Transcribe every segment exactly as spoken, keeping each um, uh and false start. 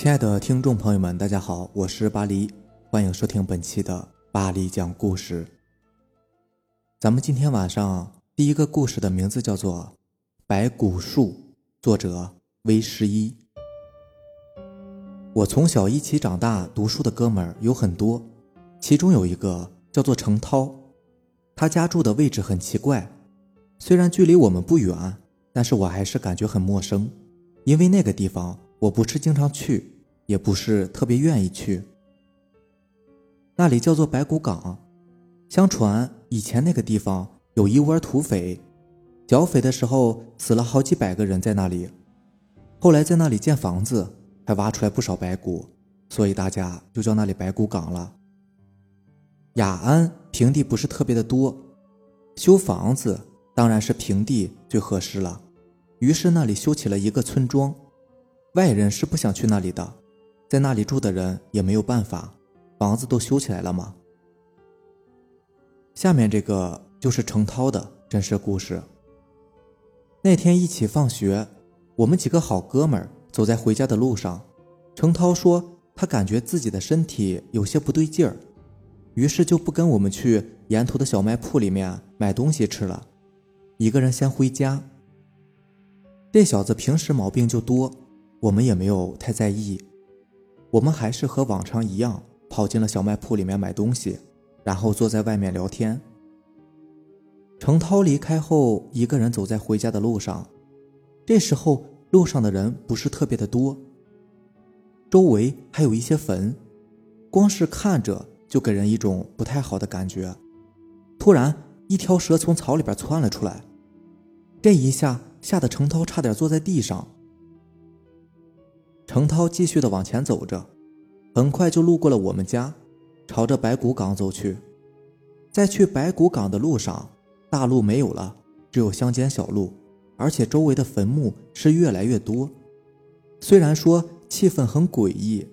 亲爱的听众朋友们，大家好，我是巴黎，欢迎收听本期的巴黎讲故事。咱们今天晚上第一个故事的名字叫做《白骨树》，作者威十一。我从小一起长大读书的哥们儿有很多，其中有一个叫做程涛，他家住的位置很奇怪，虽然距离我们不远，但是我还是感觉很陌生，因为那个地方我不是经常去，也不是特别愿意去。那里叫做白骨港，相传以前那个地方有一窝土匪，剿匪的时候死了好几百个人在那里，后来在那里建房子，还挖出来不少白骨，所以大家就叫那里白骨港了。雅安平地不是特别的多，修房子当然是平地最合适了，于是那里修起了一个村庄。外人是不想去那里的，在那里住的人也没有办法，房子都修起来了嘛。下面这个就是程涛的真实故事。那天一起放学，我们几个好哥们儿走在回家的路上，程涛说他感觉自己的身体有些不对劲儿，于是就不跟我们去沿途的小卖铺里面买东西吃了，一个人先回家。这小子平时毛病就多，我们也没有太在意，我们还是和往常一样跑进了小卖铺里面买东西，然后坐在外面聊天。程涛离开后一个人走在回家的路上，这时候路上的人不是特别的多，周围还有一些坟，光是看着就给人一种不太好的感觉。突然一条蛇从草里边窜了出来，这一下吓得程涛差点坐在地上。程涛继续地往前走着，很快就路过了我们家，朝着白骨港走去。在去白骨港的路上，大路没有了，只有乡间小路，而且周围的坟墓是越来越多。虽然说气氛很诡异，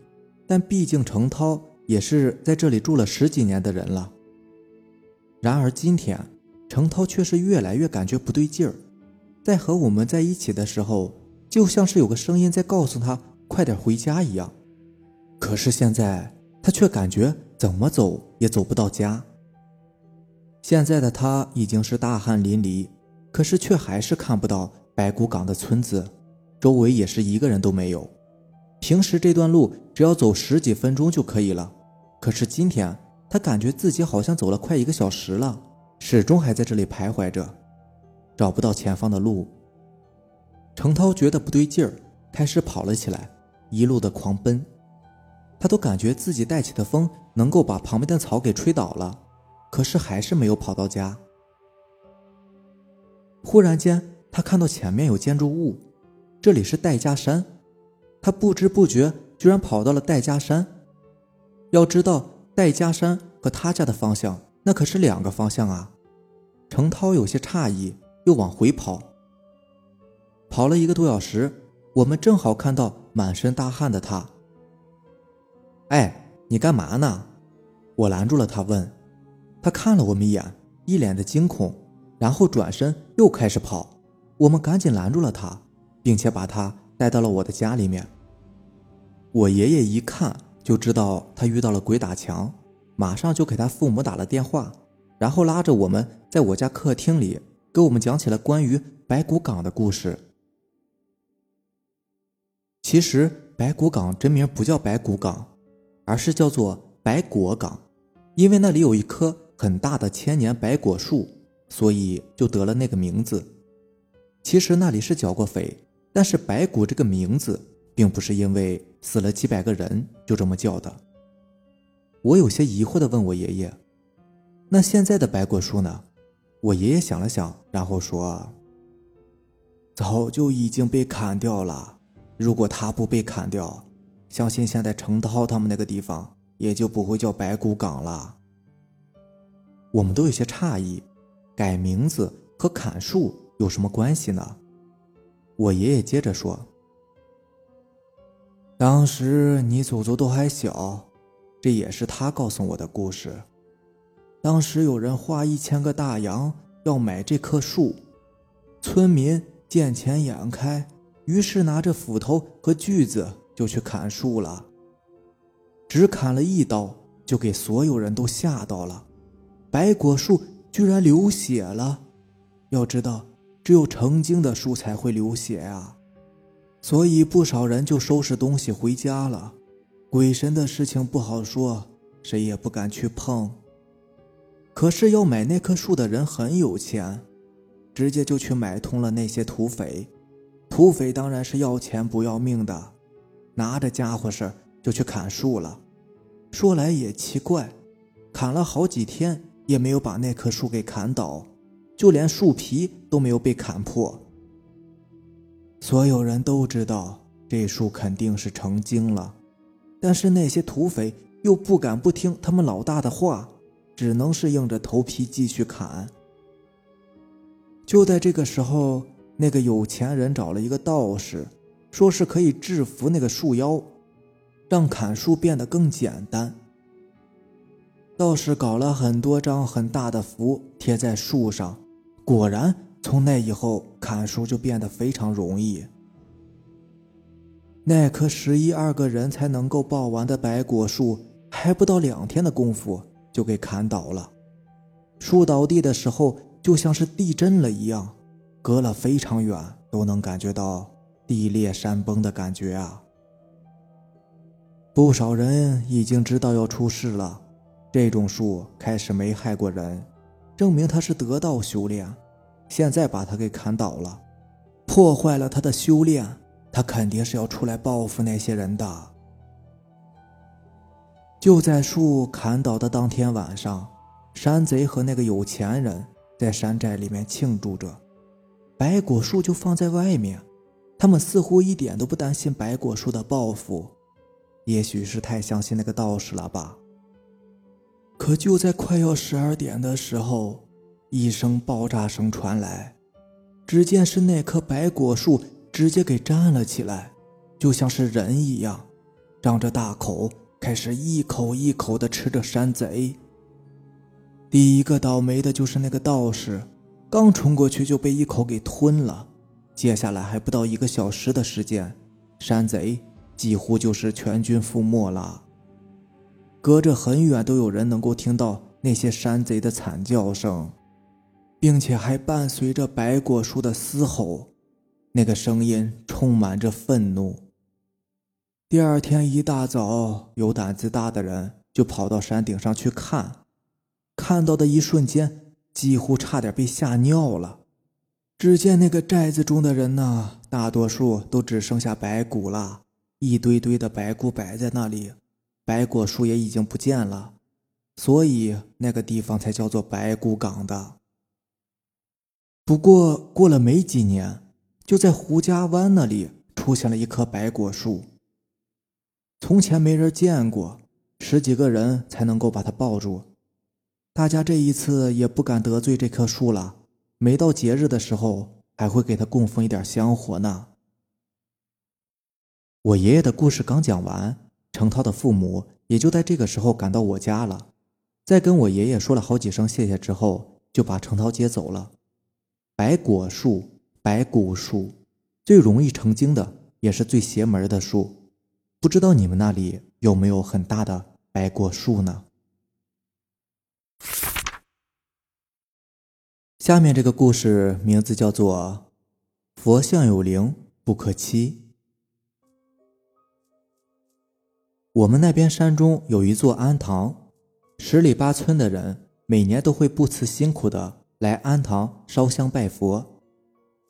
但毕竟程涛也是在这里住了十几年的人了。然而今天，程涛却是越来越感觉不对劲儿，在和我们在一起的时候，就像是有个声音在告诉他快点回家一样，可是现在他却感觉怎么走也走不到家。现在的他已经是大汗淋漓，可是却还是看不到白骨港的村子，周围也是一个人都没有。平时这段路只要走十几分钟就可以了，可是今天他感觉自己好像走了快一个小时了，始终还在这里徘徊着，找不到前方的路。程涛觉得不对劲儿，开始跑了起来，一路的狂奔，他都感觉自己带起的风能够把旁边的草给吹倒了，可是还是没有跑到家。忽然间他看到前面有建筑物，这里是戴家山，他不知不觉居然跑到了戴家山。要知道戴家山和他家的方向那可是两个方向啊。程涛有些诧异，又往回跑，跑了一个多小时，我们正好看到满身大汗的他。哎，你干嘛呢？我拦住了他问。他看了我们一眼，一脸的惊恐，然后转身又开始跑。我们赶紧拦住了他，并且把他带到了我的家里面。我爷爷一看就知道他遇到了鬼打墙，马上就给他父母打了电话，然后拉着我们在我家客厅里给我们讲起了关于白骨港的故事。其实白骨港真名不叫白骨港，而是叫做白果港，因为那里有一棵很大的千年白果树，所以就得了那个名字。其实那里是剿过匪，但是白骨这个名字并不是因为死了几百个人就这么叫的。我有些疑惑地问我爷爷，那现在的白果树呢？我爷爷想了想，然后说，早就已经被砍掉了，如果他不被砍掉，相信现在程涛他们那个地方也就不会叫白骨港了。我们都有些诧异，改名字和砍树有什么关系呢？我爷爷接着说，当时你祖祖都还小，这也是他告诉我的故事。当时有人花一千个大洋要买这棵树，村民见钱眼开，于是拿着斧头和锯子就去砍树了。只砍了一刀，就给所有人都吓到了，白果树居然流血了。要知道，只有成精的树才会流血啊，所以不少人就收拾东西回家了。鬼神的事情不好说，谁也不敢去碰。可是要买那棵树的人很有钱，直接就去买通了那些土匪。土匪当然是要钱不要命的，拿着家伙事就去砍树了。说来也奇怪，砍了好几天也没有把那棵树给砍倒，就连树皮都没有被砍破。所有人都知道这树肯定是成精了，但是那些土匪又不敢不听他们老大的话，只能是硬着头皮继续砍。就在这个时候，那个有钱人找了一个道士，说是可以制服那个树妖，让砍树变得更简单。道士搞了很多张很大的符贴在树上，果然从那以后砍树就变得非常容易。那棵十一二个人才能够抱完的白果树，还不到两天的功夫就给砍倒了。树倒地的时候就像是地震了一样，隔了非常远都能感觉到地裂山崩的感觉啊。不少人已经知道要出事了，这种树开始没害过人，证明它是得道修炼，现在把它给砍倒了，破坏了它的修炼，他肯定是要出来报复那些人的。就在树砍倒的当天晚上，山贼和那个有钱人在山寨里面庆祝着，白果树就放在外面。他们似乎一点都不担心白果树的报复，也许是太相信那个道士了吧。可就在快要十二点的时候，一声爆炸声传来，只见是那棵白果树直接给站了起来，就像是人一样，张着大口开始一口一口地吃着山贼。第一个倒霉的就是那个道士，刚冲过去就被一口给吞了。接下来还不到一个小时的时间，山贼几乎就是全军覆没了。隔着很远都有人能够听到那些山贼的惨叫声，并且还伴随着白果树的嘶吼，那个声音充满着愤怒。第二天一大早，有胆子大的人就跑到山顶上去看，看到的一瞬间几乎差点被吓尿了。只见那个寨子中的人呢，大多数都只剩下白骨了，一堆堆的白骨摆在那里，白果树也已经不见了，所以那个地方才叫做白骨岗的。不过过了没几年，就在胡家湾那里出现了一棵白果树，从前没人见过，十几个人才能够把它抱住。大家这一次也不敢得罪这棵树了，每到节日的时候还会给它供奉一点香火呢。我爷爷的故事刚讲完，程涛的父母也就在这个时候赶到我家了，在跟我爷爷说了好几声谢谢之后，就把程涛接走了。白果树，白骨树，最容易成精的也是最邪门的树，不知道你们那里有没有很大的白果树呢？下面这个故事名字叫做佛像有灵不可欺。我们那边山中有一座庵堂，十里八村的人每年都会不辞辛苦的来庵堂烧香拜佛。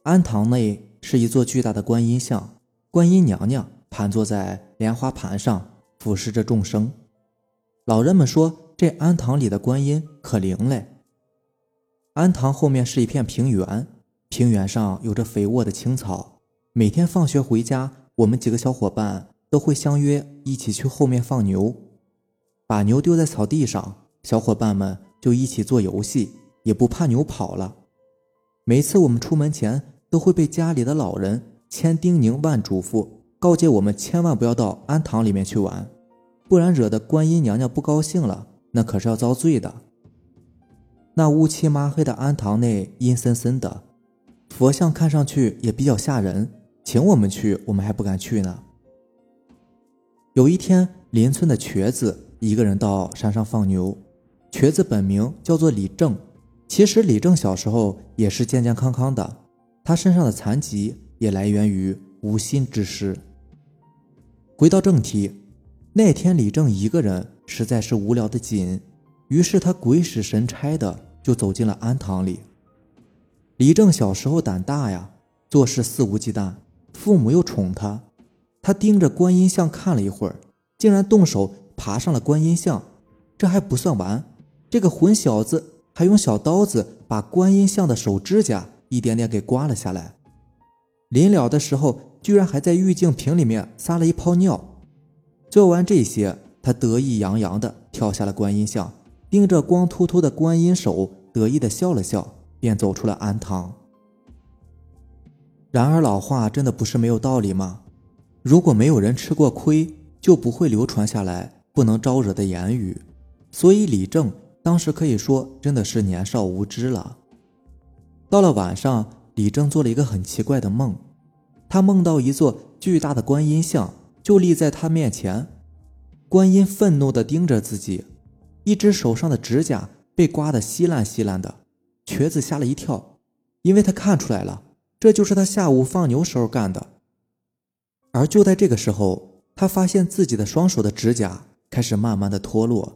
庵堂内是一座巨大的观音像，观音娘娘盘坐在莲花盘上，俯视着众生。老人们说，这庵堂里的观音可灵嘞。庵堂后面是一片平原，平原上有着肥沃的青草。每天放学回家，我们几个小伙伴都会相约一起去后面放牛，把牛丢在草地上，小伙伴们就一起做游戏，也不怕牛跑了。每次我们出门前都会被家里的老人千叮咛万嘱咐，告诫我们千万不要到庵堂里面去玩，不然惹得观音娘娘不高兴了，那可是要遭罪的。那乌漆麻黑的庵堂内阴森森的，佛像看上去也比较吓人，请我们去我们还不敢去呢。有一天，邻村的瘸子一个人到山上放牛。瘸子本名叫做李正，其实李正小时候也是健健康康的，他身上的残疾也来源于无心之失。回到正题，那天李正一个人实在是无聊的紧，于是他鬼使神差的就走进了庵堂里。李正小时候胆大呀，做事肆无忌惮，父母又宠他，他盯着观音像看了一会儿，竟然动手爬上了观音像。这还不算完，这个混小子还用小刀子把观音像的手指甲一点点给刮了下来。临了的时候，居然还在玉净瓶里面撒了一泡尿。做完这些，他得意洋洋地跳下了观音像，盯着光秃秃的观音手得意地笑了笑，便走出了庵堂。然而老话真的不是没有道理吗？如果没有人吃过亏，就不会流传下来不能招惹的言语。所以李正当时可以说真的是年少无知了。到了晚上，李正做了一个很奇怪的梦，他梦到一座巨大的观音像就立在他面前，观音愤怒地盯着自己，一只手上的指甲被刮得稀烂稀烂的。瘸子吓了一跳，因为他看出来了，这就是他下午放牛时候干的。而就在这个时候，他发现自己的双手的指甲开始慢慢的脱落，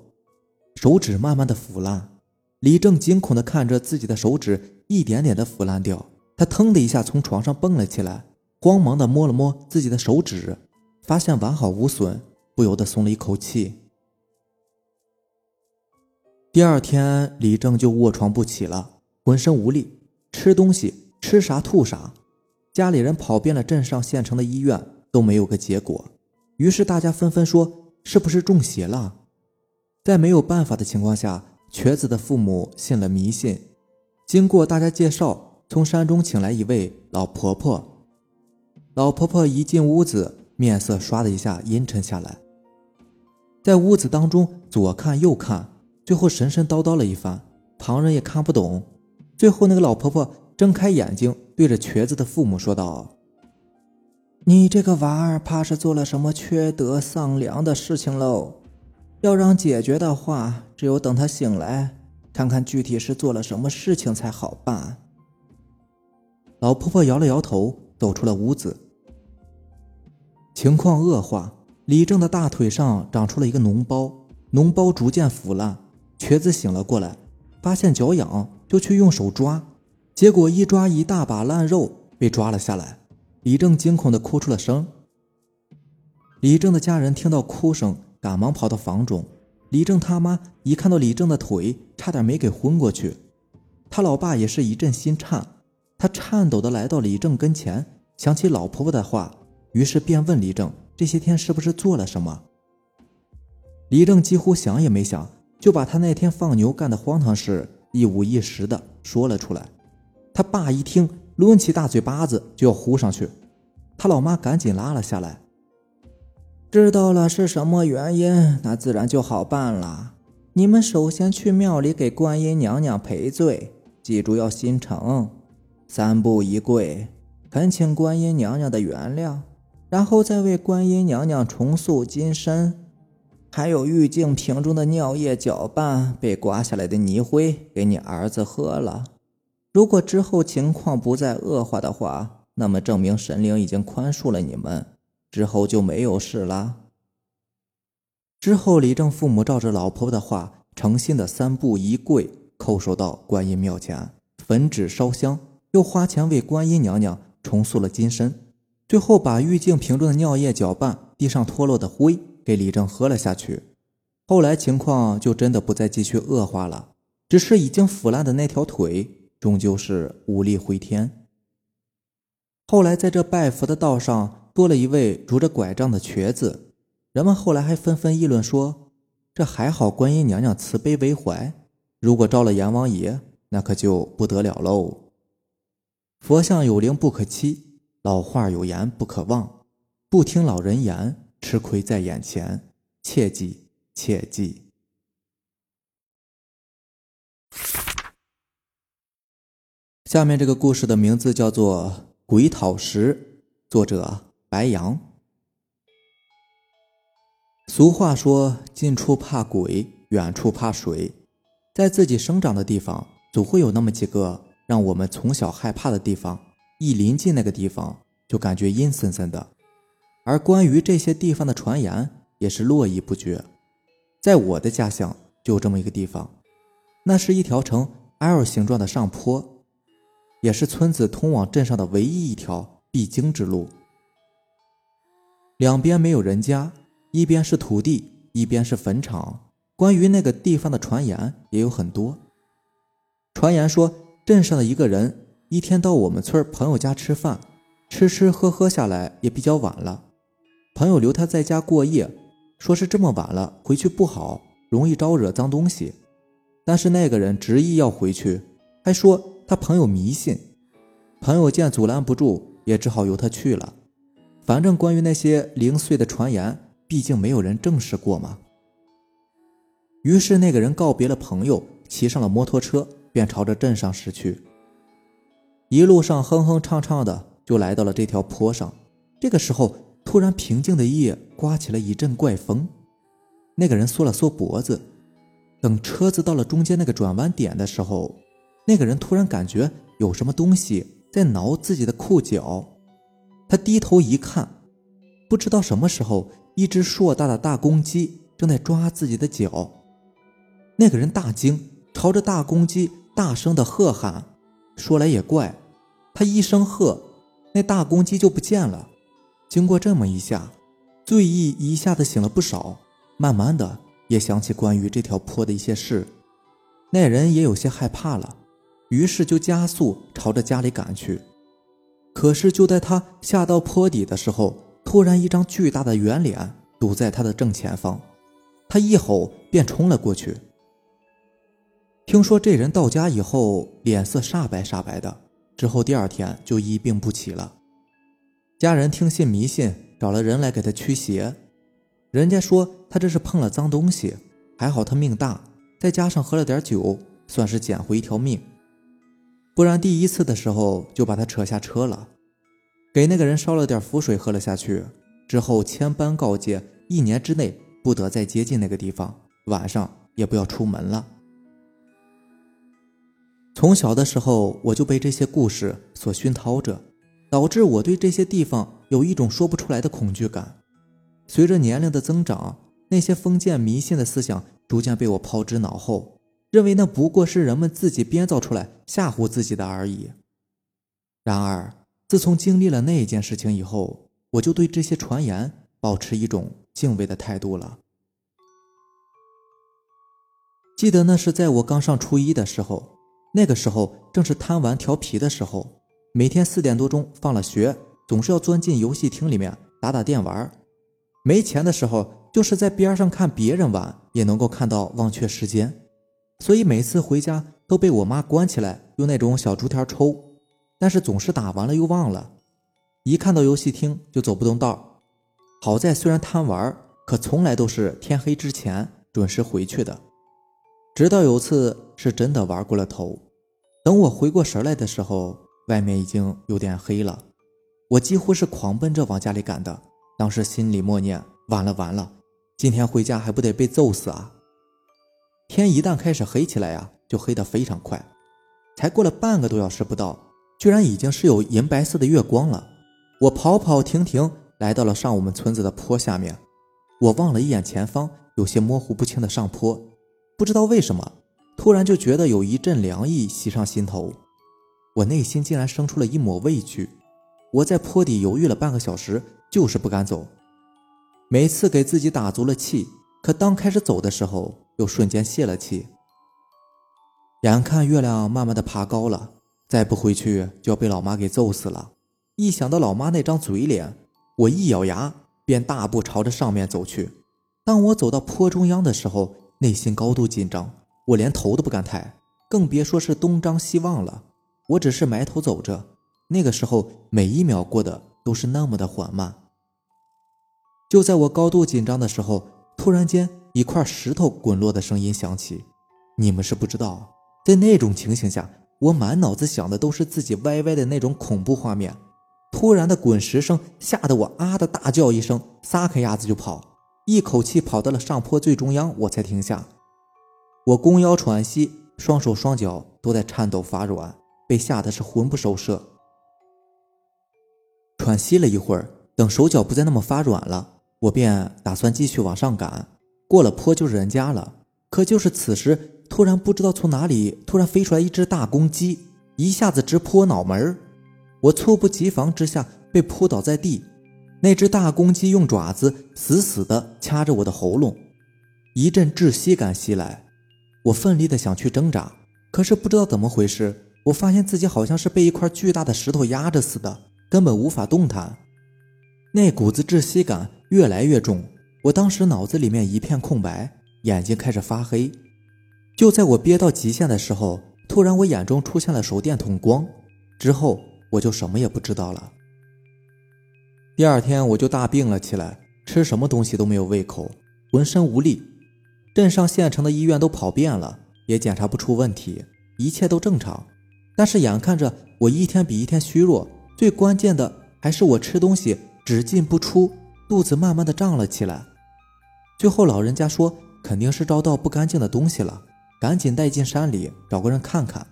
手指慢慢的腐烂。李正惊恐地看着自己的手指一点点的腐烂掉，他腾的一下从床上蹦了起来，慌忙地摸了摸自己的手指，发现完好无损，不由得松了一口气。第二天，李正就卧床不起了，浑身无力，吃东西吃啥吐啥，家里人跑遍了镇上县城的医院都没有个结果，于是大家纷纷说是不是中邪了。在没有办法的情况下，瘸子的父母信了迷信，经过大家介绍，从山中请来一位老婆婆。老婆婆一进屋子，面色唰的一下阴沉下来，在屋子当中左看右看，最后神神叨叨了一番，旁人也看不懂。最后那个老婆婆睁开眼睛，对着瘸子的父母说道：“你这个娃儿怕是做了什么缺德丧良的事情喽，要让解决的话，只有等他醒来，看看具体是做了什么事情才好办。”老婆婆摇了摇头，走出了屋子。情况恶化，李正的大腿上长出了一个脓包，脓包逐渐腐烂。瘸子醒了过来，发现脚痒，就去用手抓，结果一抓一大把烂肉被抓了下来。李正惊恐地哭出了声。李正的家人听到哭声，赶忙跑到房中。李正他妈一看到李正的腿，差点没给昏过去。他老爸也是一阵心颤，他颤抖地来到李正跟前，想起老婆婆的话，于是便问李正这些天是不是做了什么。李正几乎想也没想，就把他那天放牛干的荒唐事一五一十地说了出来。他爸一听，抡起大嘴巴子就要呼上去，他老妈赶紧拉了下来。知道了是什么原因，那自然就好办了。你们首先去庙里给观音娘娘赔罪，记住要心诚，三步一跪，恳请观音娘娘的原谅，然后再为观音娘娘重塑金身。还有玉净瓶中的尿液搅拌被刮下来的泥灰给你儿子喝了。如果之后情况不再恶化的话，那么证明神灵已经宽恕了你们，之后就没有事了。之后李正父母照着老婆婆的话，诚心的三步一跪，叩首到观音庙前，焚纸烧香，又花钱为观音娘娘重塑了金身，最后把玉净瓶中的尿液搅拌地上脱落的灰给李正喝了下去。后来情况就真的不再继续恶化了，只是已经腐烂的那条腿终究是无力回天。后来在这拜佛的道上多了一位拄着拐杖的瘸子，人们后来还纷纷议论说，这还好观音娘娘慈悲为怀，如果招了阎王爷，那可就不得了喽。佛像有灵不可欺，老话有言不可忘，不听老人言，吃亏在眼前，切记切记。下面这个故事的名字叫做《鬼讨食》，作者白杨。俗话说，近处怕鬼，远处怕水。在自己生长的地方，总会有那么几个让我们从小害怕的地方，一临近那个地方就感觉阴森森的。而关于这些地方的传言也是络绎不绝。在我的家乡就有这么一个地方，那是一条呈 L 形状的上坡，也是村子通往镇上的唯一一条必经之路。两边没有人家，一边是土地，一边是坟场。关于那个地方的传言也有很多。传言说，镇上的一个人一天到我们村朋友家吃饭，吃吃喝喝下来也比较晚了，朋友留他在家过夜，说是这么晚了回去不好，容易招惹脏东西。但是那个人执意要回去，还说他朋友迷信。朋友见阻拦不住，也只好由他去了。反正关于那些零碎的传言，毕竟没有人证实过嘛。于是那个人告别了朋友，骑上了摩托车，便朝着镇上驶去。一路上哼哼唱唱的，就来到了这条坡上。这个时候，突然平静的夜刮起了一阵怪风。那个人缩了缩脖子，等车子到了中间那个转弯点的时候，那个人突然感觉有什么东西在挠自己的裤脚。他低头一看，不知道什么时候，一只硕大的大公鸡正在抓自己的脚。那个人大惊，朝着大公鸡大声地喝喊。说来也怪，他一声喝，那大公鸡就不见了。经过这么一下，醉意一下子醒了不少，慢慢的也想起关于这条坡的一些事。那人也有些害怕了，于是就加速朝着家里赶去。可是就在他下到坡底的时候，突然一张巨大的圆脸堵在他的正前方，他一吼便冲了过去。听说这人到家以后脸色煞白煞白的，之后第二天就一病不起了。家人听信迷信，找了人来给他驱邪。人家说他这是碰了脏东西，还好他命大，再加上喝了点酒，算是捡回一条命，不然第一次的时候就把他扯下车了。给那个人烧了点符水喝了下去，之后千般告诫，一年之内不得再接近那个地方，晚上也不要出门了。从小的时候我就被这些故事所熏陶着，导致我对这些地方有一种说不出来的恐惧感。随着年龄的增长，那些封建迷信的思想逐渐被我抛之脑后，认为那不过是人们自己编造出来吓唬自己的而已。然而自从经历了那一件事情以后，我就对这些传言保持一种敬畏的态度了。记得那是在我刚上初一的时候，那个时候正是贪玩调皮的时候，每天四点多钟放了学，总是要钻进游戏厅里面打打电玩。没钱的时候，就是在边上看别人玩，也能够看到忘却时间。所以每次回家都被我妈关起来，用那种小竹条抽。但是总是打完了又忘了，一看到游戏厅就走不动道。好在虽然贪玩，可从来都是天黑之前准时回去的。直到有次是真的玩过了头，等我回过神来的时候，外面已经有点黑了。我几乎是狂奔着往家里赶的，当时心里默念，完了完了，今天回家还不得被揍死啊。天一旦开始黑起来啊，就黑得非常快，才过了半个多小时不到，居然已经是有银白色的月光了。我跑跑停停来到了上我们村子的坡下面，我望了一眼前方有些模糊不清的上坡，不知道为什么突然就觉得有一阵凉意袭上心头，我内心竟然生出了一抹畏惧。我在坡底犹豫了半个小时，就是不敢走。每次给自己打足了气，可当开始走的时候又瞬间泄了气。眼看月亮慢慢的爬高了，再不回去就要被老妈给揍死了。一想到老妈那张嘴脸，我一咬牙便大步朝着上面走去。当我走到坡中央的时候，内心高度紧张，我连头都不敢抬，更别说是东张西望了。我只是埋头走着，那个时候每一秒过得都是那么的缓慢。就在我高度紧张的时候，突然间一块石头滚落的声音响起。你们是不知道，在那种情形下，我满脑子想的都是自己歪歪的那种恐怖画面。突然的滚石声吓得我啊的大叫一声，撒开鸭子就跑，一口气跑到了上坡最中央，我才停下。我弓腰喘息，双手双脚都在颤抖发软，被吓得是魂不守舍。喘息了一会儿，等手脚不再那么发软了，我便打算继续往上赶，过了坡就是人家了。可就是此时，突然不知道从哪里突然飞出来一只大公鸡，一下子直扑脑门。我猝不及防之下被扑倒在地，那只大公鸡用爪子死死地掐着我的喉咙，一阵窒息感袭来。我奋力地想去挣扎，可是不知道怎么回事，我发现自己好像是被一块巨大的石头压着似的，根本无法动弹。那股子窒息感越来越重，我当时脑子里面一片空白，眼睛开始发黑。就在我憋到极限的时候，突然我眼中出现了手电筒光，之后我就什么也不知道了。第二天我就大病了起来，吃什么东西都没有胃口，浑身无力。镇上县城的医院都跑遍了，也检查不出问题，一切都正常。但是眼看着我一天比一天虚弱，最关键的还是我吃东西只进不出，肚子慢慢的胀了起来。最后老人家说肯定是招到不干净的东西了，赶紧带进山里找个人看看。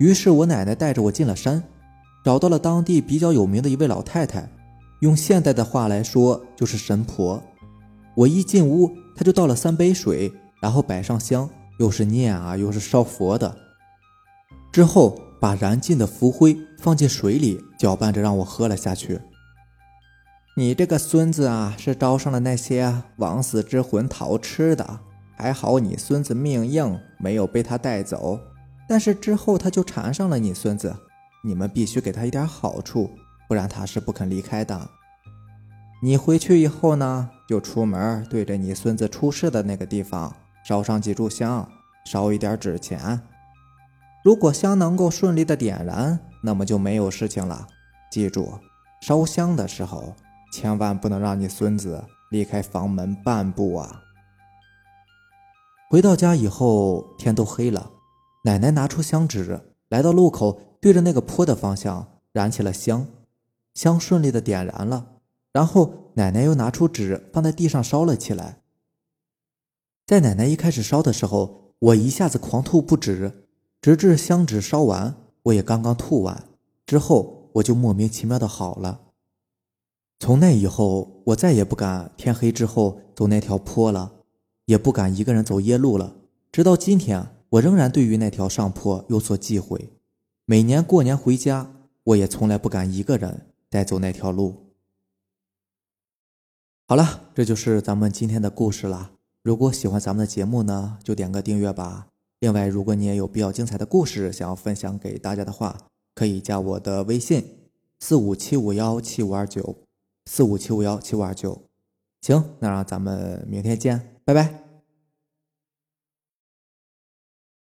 于是我奶奶带着我进了山，找到了当地比较有名的一位老太太，用现代的话来说就是神婆。我一进屋，她就倒了三杯水，然后摆上香，又是念啊又是烧佛的，之后把燃尽的符灰放进水里搅拌着让我喝了下去。你这个孙子啊，是招上了那些枉死之魂讨吃的，还好你孙子命硬没有被他带走，但是之后他就缠上了你孙子，你们必须给他一点好处，不然他是不肯离开的。你回去以后呢，就出门对着你孙子出事的那个地方烧上几炷香，烧一点纸钱，如果香能够顺利的点燃，那么就没有事情了。记住，烧香的时候千万不能让你孙子离开房门半步啊。回到家以后天都黑了，奶奶拿出香纸来到路口，对着那个坡的方向燃起了香，香顺利的点燃了，然后奶奶又拿出纸放在地上烧了起来。在奶奶一开始烧的时候，我一下子狂吐不止，直至香纸烧完，我也刚刚吐完，之后我就莫名其妙的好了。从那以后，我再也不敢天黑之后走那条坡了，也不敢一个人走夜路了。直到今天，我仍然对于那条上坡有所忌讳，每年过年回家，我也从来不敢一个人再走那条路。好了，这就是咱们今天的故事啦。如果喜欢咱们的节目呢，就点个订阅吧。另外，如果你也有比较精彩的故事想要分享给大家的话，可以加我的微信四五七五一七五二九四五七五一七五二九。行，那让咱们明天见，拜拜。